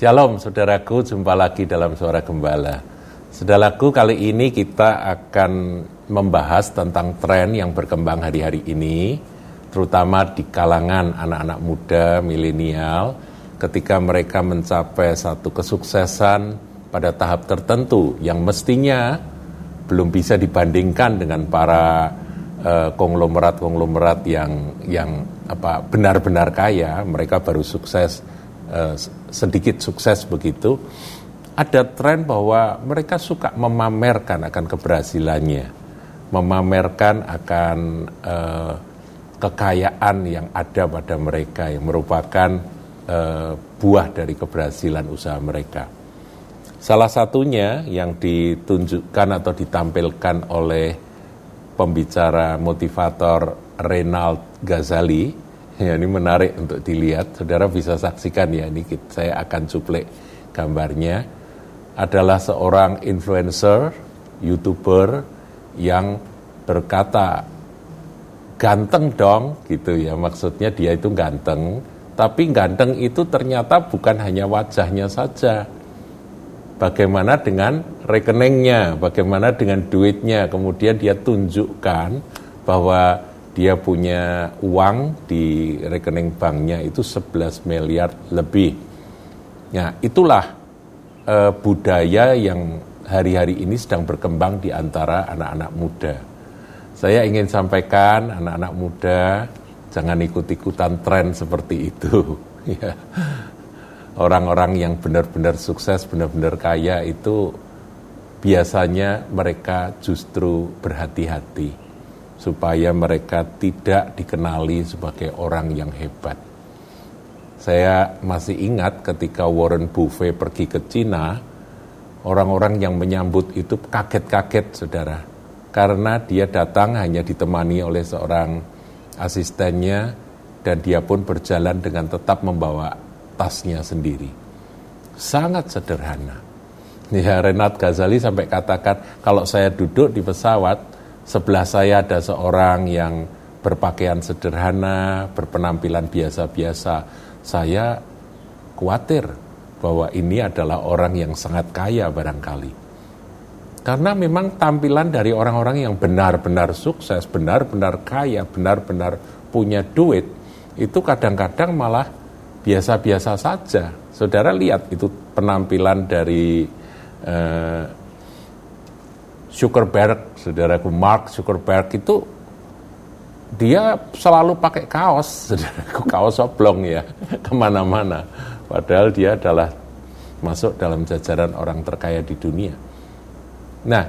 Shalom saudaraku, jumpa lagi dalam Suara Gembala. Saudaraku, kali ini kita akan membahas tentang tren yang berkembang hari-hari ini, terutama di kalangan anak-anak muda milenial ketika mereka mencapai satu kesuksesan pada tahap tertentu yang mestinya belum bisa dibandingkan dengan para konglomerat-konglomerat yang benar-benar kaya. Mereka baru sukses, sedikit sukses begitu. Ada tren bahwa mereka suka memamerkan akan keberhasilannya, memamerkan akan kekayaan yang ada pada mereka, yang merupakan buah dari keberhasilan usaha mereka. Salah satunya yang ditunjukkan atau ditampilkan oleh pembicara motivator Rhenald Ghazali. Ya, ini menarik untuk dilihat, saudara bisa saksikan ya, ini saya akan cuplek gambarnya. Adalah seorang influencer, YouTuber yang berkata, ganteng dong, gitu ya. Maksudnya dia itu ganteng, tapi ganteng itu ternyata bukan hanya wajahnya saja. Bagaimana dengan rekeningnya, bagaimana dengan duitnya. Kemudian dia tunjukkan bahwa dia punya uang di rekening banknya itu 11 miliar lebih. Nah, itulah budaya yang hari-hari ini sedang berkembang di antara anak-anak muda. Saya ingin sampaikan, anak-anak muda jangan ikut-ikutan tren seperti itu. Orang-orang yang benar-benar sukses, benar-benar kaya itu biasanya mereka justru berhati-hati, supaya mereka tidak dikenali sebagai orang yang hebat. Saya masih ingat ketika Warren Buffett pergi ke Cina, orang-orang yang menyambut itu kaget-kaget, saudara. Karena dia datang hanya ditemani oleh seorang asistennya, dan dia pun berjalan dengan tetap membawa tasnya sendiri. Sangat sederhana. Ya, Renat Ghazali sampai katakan, kalau saya duduk di pesawat, sebelah saya ada seorang yang berpakaian sederhana, berpenampilan biasa-biasa. Saya khawatir bahwa ini adalah orang yang sangat kaya barangkali. Karena memang tampilan dari orang-orang yang benar-benar sukses, benar-benar kaya, benar-benar punya duit, itu kadang-kadang malah biasa-biasa saja. Saudara lihat itu penampilan dari Zuckerberg, saudaraku. Mark Zuckerberg itu dia selalu pakai kaos, saudaraku, kaos oblong ya, kemana-mana. Padahal dia adalah masuk dalam jajaran orang terkaya di dunia. Nah,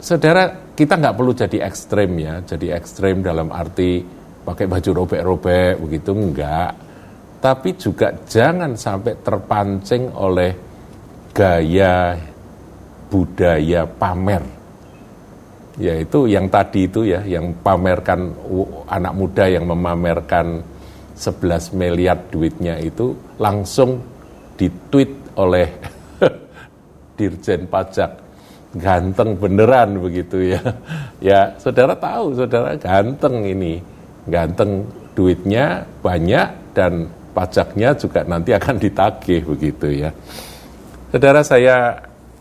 saudara, kita nggak perlu jadi ekstrem ya, jadi ekstrem dalam arti pakai baju robek-robek begitu, enggak. Tapi juga jangan sampai terpancing oleh gaya budaya pamer, yaitu yang tadi itu ya, yang pamerkan, anak muda yang memamerkan 11 miliar duitnya itu langsung ditweet oleh Dirjen Pajak, ganteng beneran begitu ya. Ya, saudara tahu, saudara, ganteng ini, ganteng, duitnya banyak, dan pajaknya juga nanti akan ditagih begitu ya. Saudara, saya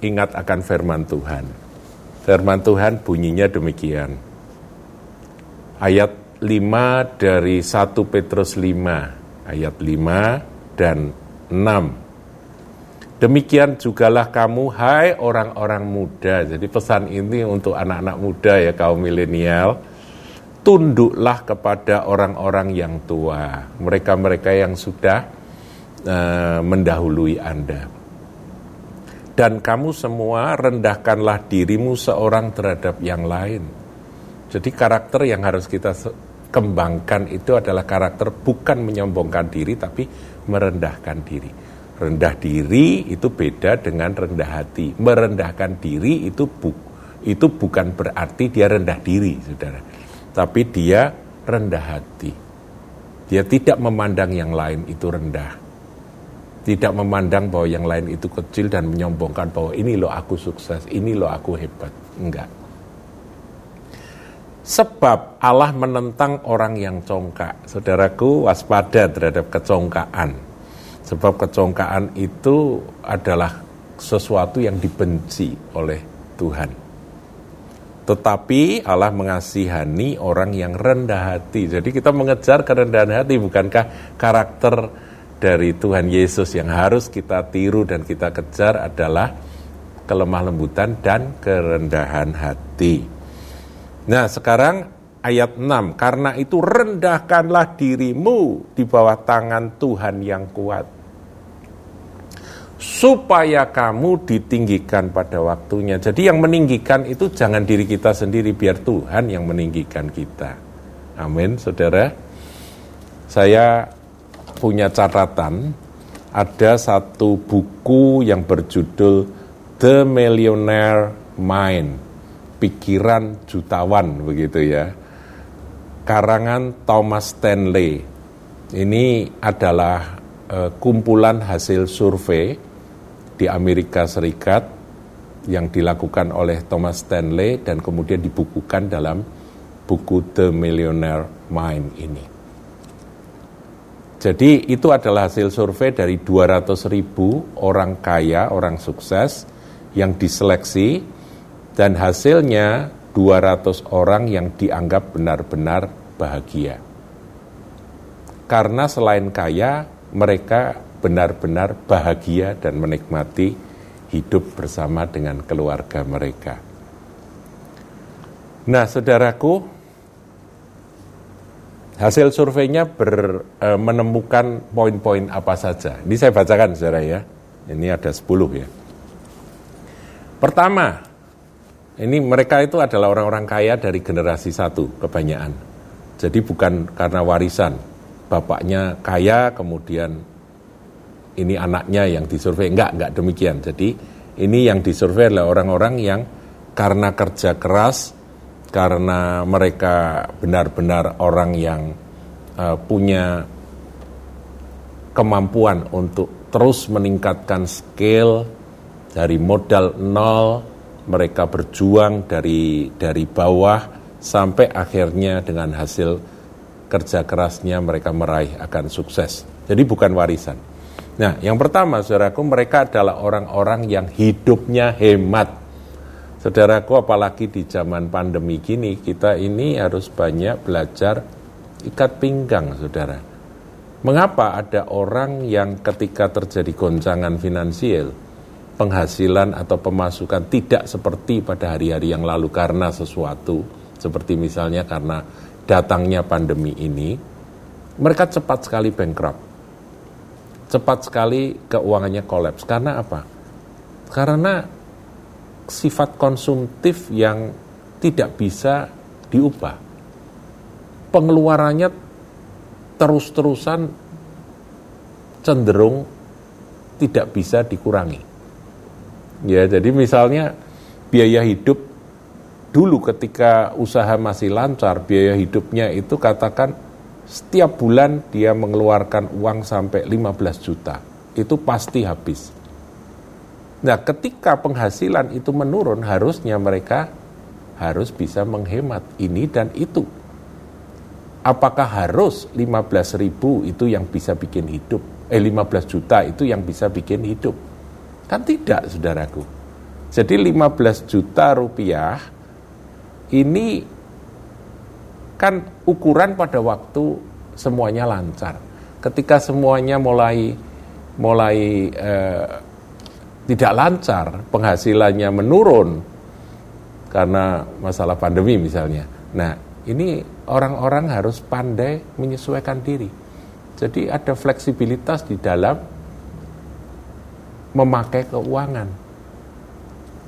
ingat akan firman Tuhan. Firman Tuhan bunyinya demikian. Ayat 5 dari 1 Petrus 5, ayat 5 dan 6. Demikian jugalah kamu, hai orang-orang muda. Jadi pesan ini untuk anak-anak muda ya, kaum milenial. Tunduklah kepada orang-orang yang tua, mereka-mereka yang sudah mendahului Anda. Dan kamu semua rendahkanlah dirimu seorang terhadap yang lain. Jadi karakter yang harus kita kembangkan itu adalah karakter bukan menyombongkan diri, tapi merendahkan diri. Rendah diri itu beda dengan rendah hati. Merendahkan diri itu bukan berarti dia rendah diri, saudara. Tapi dia rendah hati. Dia tidak memandang yang lain itu rendah. Tidak memandang bahwa yang lain itu kecil dan menyombongkan bahwa ini loh aku sukses, ini loh aku hebat. Enggak. Sebab Allah menentang orang yang congkak. Saudaraku, waspada terhadap kecongkaan. Sebab kecongkaan itu adalah sesuatu yang dibenci oleh Tuhan. Tetapi Allah mengasihani orang yang rendah hati. Jadi kita mengejar kerendahan hati, bukankah karakter dari Tuhan Yesus yang harus kita tiru dan kita kejar adalah kelemah lembutan dan kerendahan hati. Nah, sekarang ayat 6, karena itu rendahkanlah dirimu di bawah tangan Tuhan yang kuat, supaya kamu ditinggikan pada waktunya. Jadi yang meninggikan itu jangan diri kita sendiri, biar Tuhan yang meninggikan kita. Amin, saudara. Saya punya catatan, ada satu buku yang berjudul The Millionaire Mind, Pikiran Jutawan, begitu ya. Karangan Thomas Stanley. Ini adalah kumpulan hasil survei di Amerika Serikat yang dilakukan oleh Thomas Stanley dan kemudian dibukukan dalam buku The Millionaire Mind ini. Jadi itu adalah hasil survei dari 200.000 orang kaya, orang sukses yang diseleksi, dan hasilnya 200 orang yang dianggap benar-benar bahagia. Karena selain kaya, mereka benar-benar bahagia dan menikmati hidup bersama dengan keluarga mereka. Nah, saudaraku, hasil surveinya menemukan poin-poin apa saja. Ini saya bacakan, saudara ya. Ini ada 10 ya. Pertama, ini mereka itu adalah orang-orang kaya dari generasi 1 kebanyakan. Jadi bukan karena warisan. Bapaknya kaya, kemudian ini anaknya yang disurvei, enggak demikian. Jadi ini yang disurvei adalah orang-orang yang karena kerja keras, karena mereka benar-benar orang yang punya kemampuan untuk terus meningkatkan skill dari modal nol, mereka berjuang dari bawah sampai akhirnya dengan hasil kerja kerasnya mereka meraih akan sukses. Jadi bukan warisan. Nah, yang pertama, saudaraku, mereka adalah orang-orang yang hidupnya hemat. Saudaraku, apalagi di zaman pandemi gini, kita ini harus banyak belajar ikat pinggang, saudara. Mengapa ada orang yang ketika terjadi goncangan finansial, penghasilan atau pemasukan tidak seperti pada hari-hari yang lalu karena sesuatu, seperti misalnya karena datangnya pandemi ini, mereka cepat sekali bankrupt. Cepat sekali keuangannya kolaps. Karena apa? Karena sifat konsumtif yang tidak bisa diubah. Pengeluarannya terus-terusan cenderung tidak bisa dikurangi. Ya, jadi misalnya biaya hidup dulu ketika usaha masih lancar, biaya hidupnya itu katakan setiap bulan dia mengeluarkan uang sampai 15 juta. Itu pasti habis. Nah, ketika penghasilan itu menurun, harusnya mereka harus bisa menghemat ini dan itu. Apakah harus 15.000 itu yang bisa bikin hidup? 15 juta itu yang bisa bikin hidup? Kan tidak, saudaraku. Jadi 15 juta rupiah ini kan ukuran pada waktu semuanya lancar. Ketika semuanya mulai tidak lancar, penghasilannya menurun karena masalah pandemi misalnya. Nah, ini orang-orang harus pandai menyesuaikan diri. Jadi ada fleksibilitas di dalam memakai keuangan.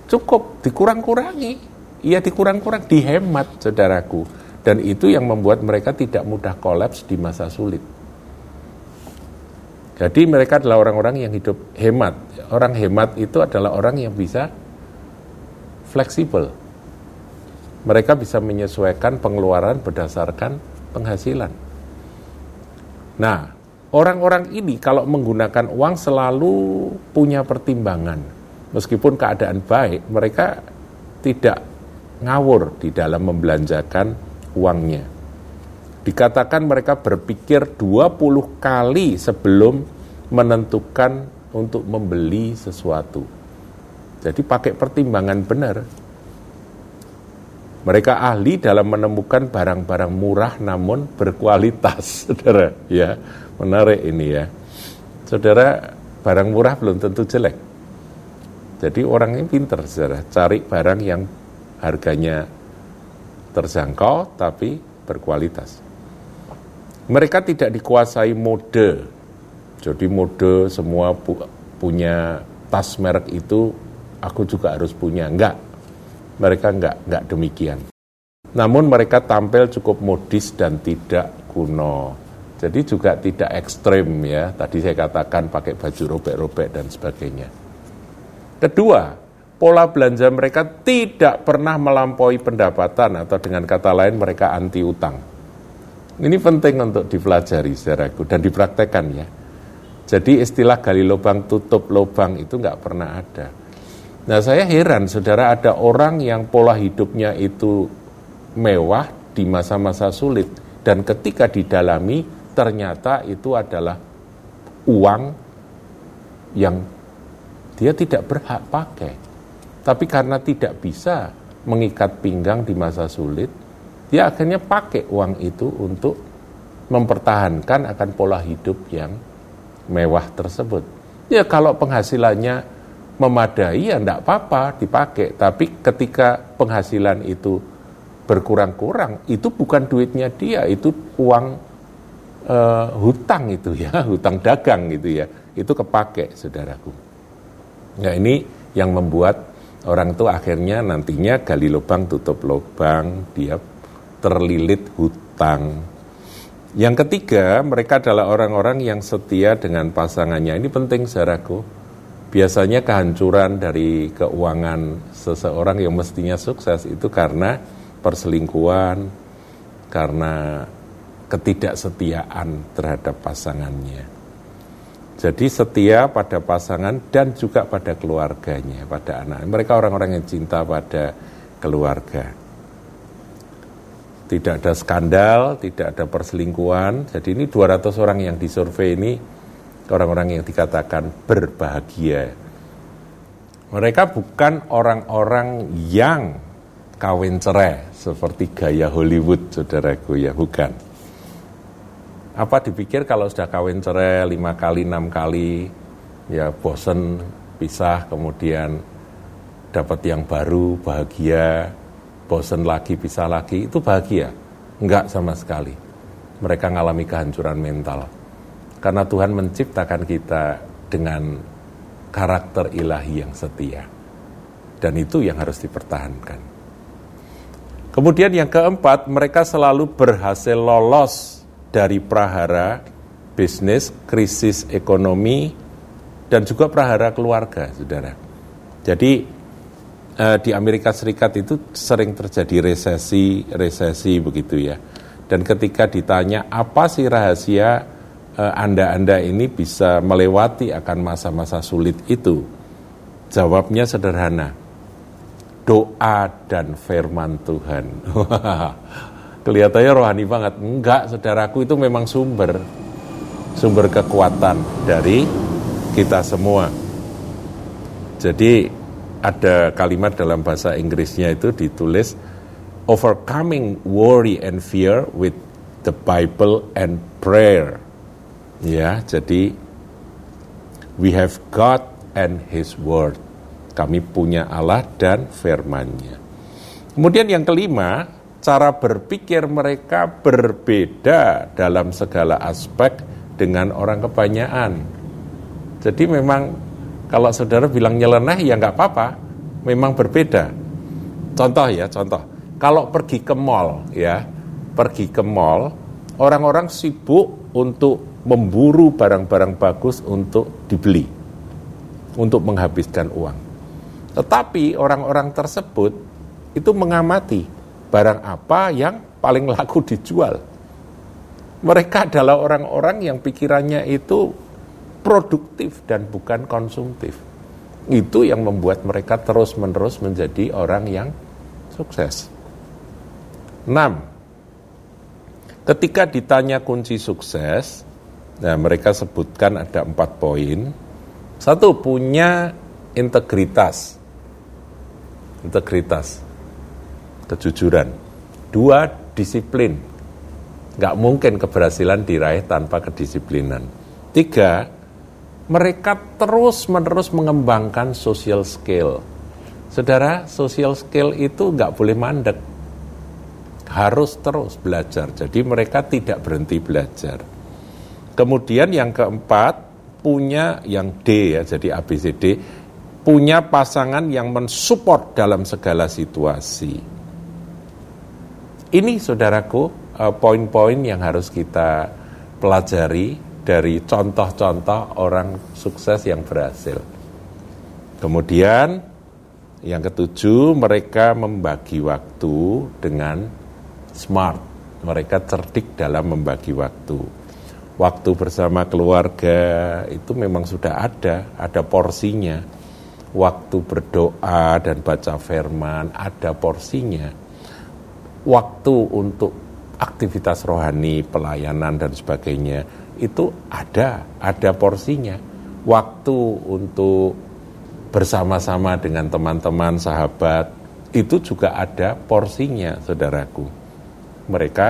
Cukup dikurang-kurangi, dihemat, saudaraku. Dan itu yang membuat mereka tidak mudah kolaps di masa sulit. Jadi mereka adalah orang-orang yang hidup hemat. Orang hemat itu adalah orang yang bisa fleksibel. Mereka bisa menyesuaikan pengeluaran berdasarkan penghasilan. Nah, orang-orang ini kalau menggunakan uang selalu punya pertimbangan. Meskipun keadaan baik, mereka tidak ngawur di dalam membelanjakan uangnya. Dikatakan mereka berpikir 20 kali sebelum menentukan untuk membeli sesuatu. Jadi pakai pertimbangan benar. Mereka ahli dalam menemukan barang-barang murah namun berkualitas, saudara. Ya, menarik ini ya. Saudara, barang murah belum tentu jelek. Jadi orangnya pinter, saudara. Cari barang yang harganya terjangkau tapi berkualitas. Mereka tidak dikuasai mode. Jadi mode semua punya tas merek itu, aku juga harus punya. Enggak. Mereka enggak demikian. Namun mereka tampil cukup modis dan tidak kuno. Jadi juga tidak ekstrem ya. Tadi saya katakan pakai baju robek-robek dan sebagainya. Kedua, pola belanja mereka tidak pernah melampaui pendapatan, atau dengan kata lain mereka anti utang. Ini penting untuk dipelajari, saudaraku, dan dipraktekkan ya. Jadi istilah gali lubang tutup lubang itu enggak pernah ada. Nah, saya heran, saudara, ada orang yang pola hidupnya itu mewah di masa-masa sulit. Dan ketika didalami, ternyata itu adalah uang yang dia tidak berhak pakai. Tapi karena tidak bisa mengikat pinggang di masa sulit, dia akhirnya pakai uang itu untuk mempertahankan akan pola hidup yang mewah tersebut. Ya, kalau penghasilannya memadai ya enggak apa-apa dipakai, tapi ketika penghasilan itu berkurang-kurang, itu bukan duitnya dia, itu uang hutang itu ya, hutang dagang gitu ya, itu kepake, saudaraku. Nah, ini yang membuat orang itu akhirnya nantinya gali lubang tutup lubang, dia terlilit hutang. Yang ketiga, mereka adalah orang-orang yang setia dengan pasangannya. Ini penting, saudaraku. Biasanya kehancuran dari keuangan seseorang yang mestinya sukses itu karena perselingkuhan, karena ketidaksetiaan terhadap pasangannya. Jadi setia pada pasangan dan juga pada keluarganya, pada anak. Mereka orang-orang yang cinta pada keluarga. Tidak ada skandal, tidak ada perselingkuhan. Jadi ini 200 orang yang disurvei ini orang-orang yang dikatakan berbahagia. Mereka bukan orang-orang yang kawin cerai seperti gaya Hollywood, saudaraku ya, bukan. Apa dipikir kalau sudah kawin cerai 5 kali, 6 kali, ya bosen, pisah, kemudian dapat yang baru, bahagia, bosen lagi, pisah lagi, itu bahagia? Enggak sama sekali. Mereka mengalami kehancuran mental. Karena Tuhan menciptakan kita dengan karakter ilahi yang setia. Dan itu yang harus dipertahankan. Kemudian yang keempat, mereka selalu berhasil lolos dari prahara bisnis, krisis ekonomi, dan juga prahara keluarga, saudara. Jadi di Amerika Serikat itu sering terjadi resesi begitu ya. Dan ketika ditanya apa sih rahasia Anda-Anda ini bisa melewati akan masa-masa sulit itu, jawabnya sederhana, doa dan firman Tuhan. Kelihatannya rohani banget. Enggak, saudaraku, itu memang sumber kekuatan dari kita semua. Jadi ada kalimat dalam bahasa Inggrisnya itu ditulis, overcoming worry and fear with the Bible and prayer. Ya, jadi we have God and His Word. Kami punya Allah dan firman-Nya. Kemudian yang kelima, cara berpikir mereka berbeda dalam segala aspek dengan orang kebanyakan. Jadi memang kalau saudara bilang nyeleneh ya nggak apa-apa, memang berbeda. Contoh, kalau pergi ke mall, orang-orang sibuk untuk memburu barang-barang bagus untuk dibeli, untuk menghabiskan uang. Tetapi orang-orang tersebut itu mengamati barang apa yang paling laku dijual. Mereka adalah orang-orang yang pikirannya itu produktif dan bukan konsumtif. Itu yang membuat mereka terus-menerus menjadi orang yang sukses. 6. Ketika ditanya kunci sukses, Nah, mereka sebutkan ada 4 poin. Satu, punya integritas. Integritas, kejujuran. 2, disiplin. Nggak mungkin keberhasilan diraih tanpa kedisiplinan. 3, mereka terus-menerus mengembangkan social skill. Saudara, social skill itu nggak boleh mandek. Harus terus belajar. Jadi mereka tidak berhenti belajar. Kemudian yang keempat, punya yang D ya, jadi ABCD, punya pasangan yang mensupport dalam segala situasi. Ini saudaraku, poin-poin yang harus kita pelajari dari contoh-contoh orang sukses yang berhasil. Kemudian yang ketujuh, mereka membagi waktu dengan smart. Mereka cerdik dalam membagi waktu. Waktu bersama keluarga itu memang sudah ada porsinya. Waktu berdoa dan baca firman, ada porsinya. Waktu untuk aktivitas rohani, pelayanan dan sebagainya, itu ada porsinya. Waktu untuk bersama-sama dengan teman-teman, sahabat, itu juga ada porsinya, saudaraku. Mereka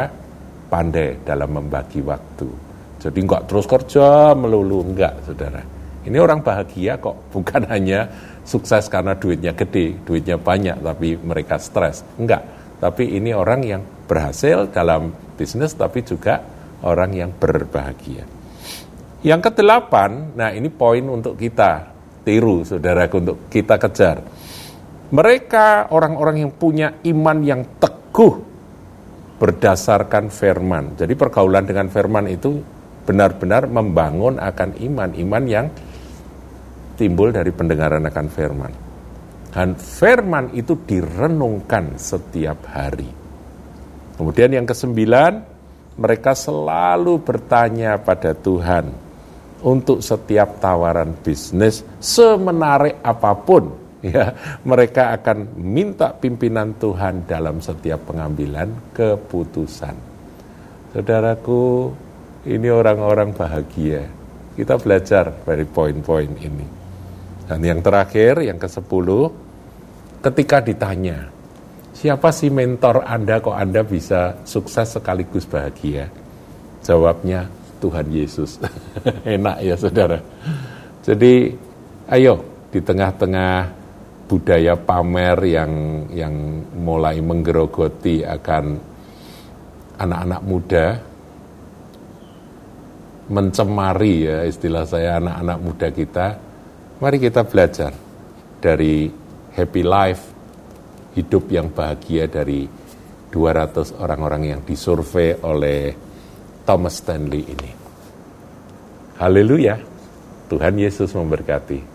pandai dalam membagi waktu. Jadi enggak terus kerja melulu, enggak saudara. Ini orang bahagia kok, bukan hanya sukses karena duitnya gede, duitnya banyak, tapi mereka stres. Enggak, tapi ini orang yang berhasil dalam bisnis, tapi juga orang yang berbahagia. Yang ke-8, nah ini poin untuk kita tiru, saudara, untuk kita kejar. Mereka orang-orang yang punya iman yang teguh berdasarkan firman. Jadi pergaulan dengan firman itu benar-benar membangun akan iman yang timbul dari pendengaran akan firman. Dan firman itu direnungkan setiap hari. Kemudian yang ke-9, mereka selalu bertanya pada Tuhan untuk setiap tawaran bisnis, semenarik apapun, ya, mereka akan minta pimpinan Tuhan dalam setiap pengambilan keputusan. Saudaraku, ini orang-orang bahagia. Kita belajar dari poin-poin ini. Dan yang terakhir, yang ke-10, ketika ditanya, siapa sih mentor Anda kok Anda bisa sukses sekaligus bahagia? Jawabnya, Tuhan Yesus. Enak ya, saudara. Jadi, ayo, di tengah-tengah budaya pamer yang mulai menggerogoti akan anak-anak muda, mencemari ya istilah saya anak-anak muda kita, mari kita belajar dari happy life, hidup yang bahagia dari 200 orang-orang yang disurvei oleh Thomas Stanley ini. Haleluya, Tuhan Yesus memberkati.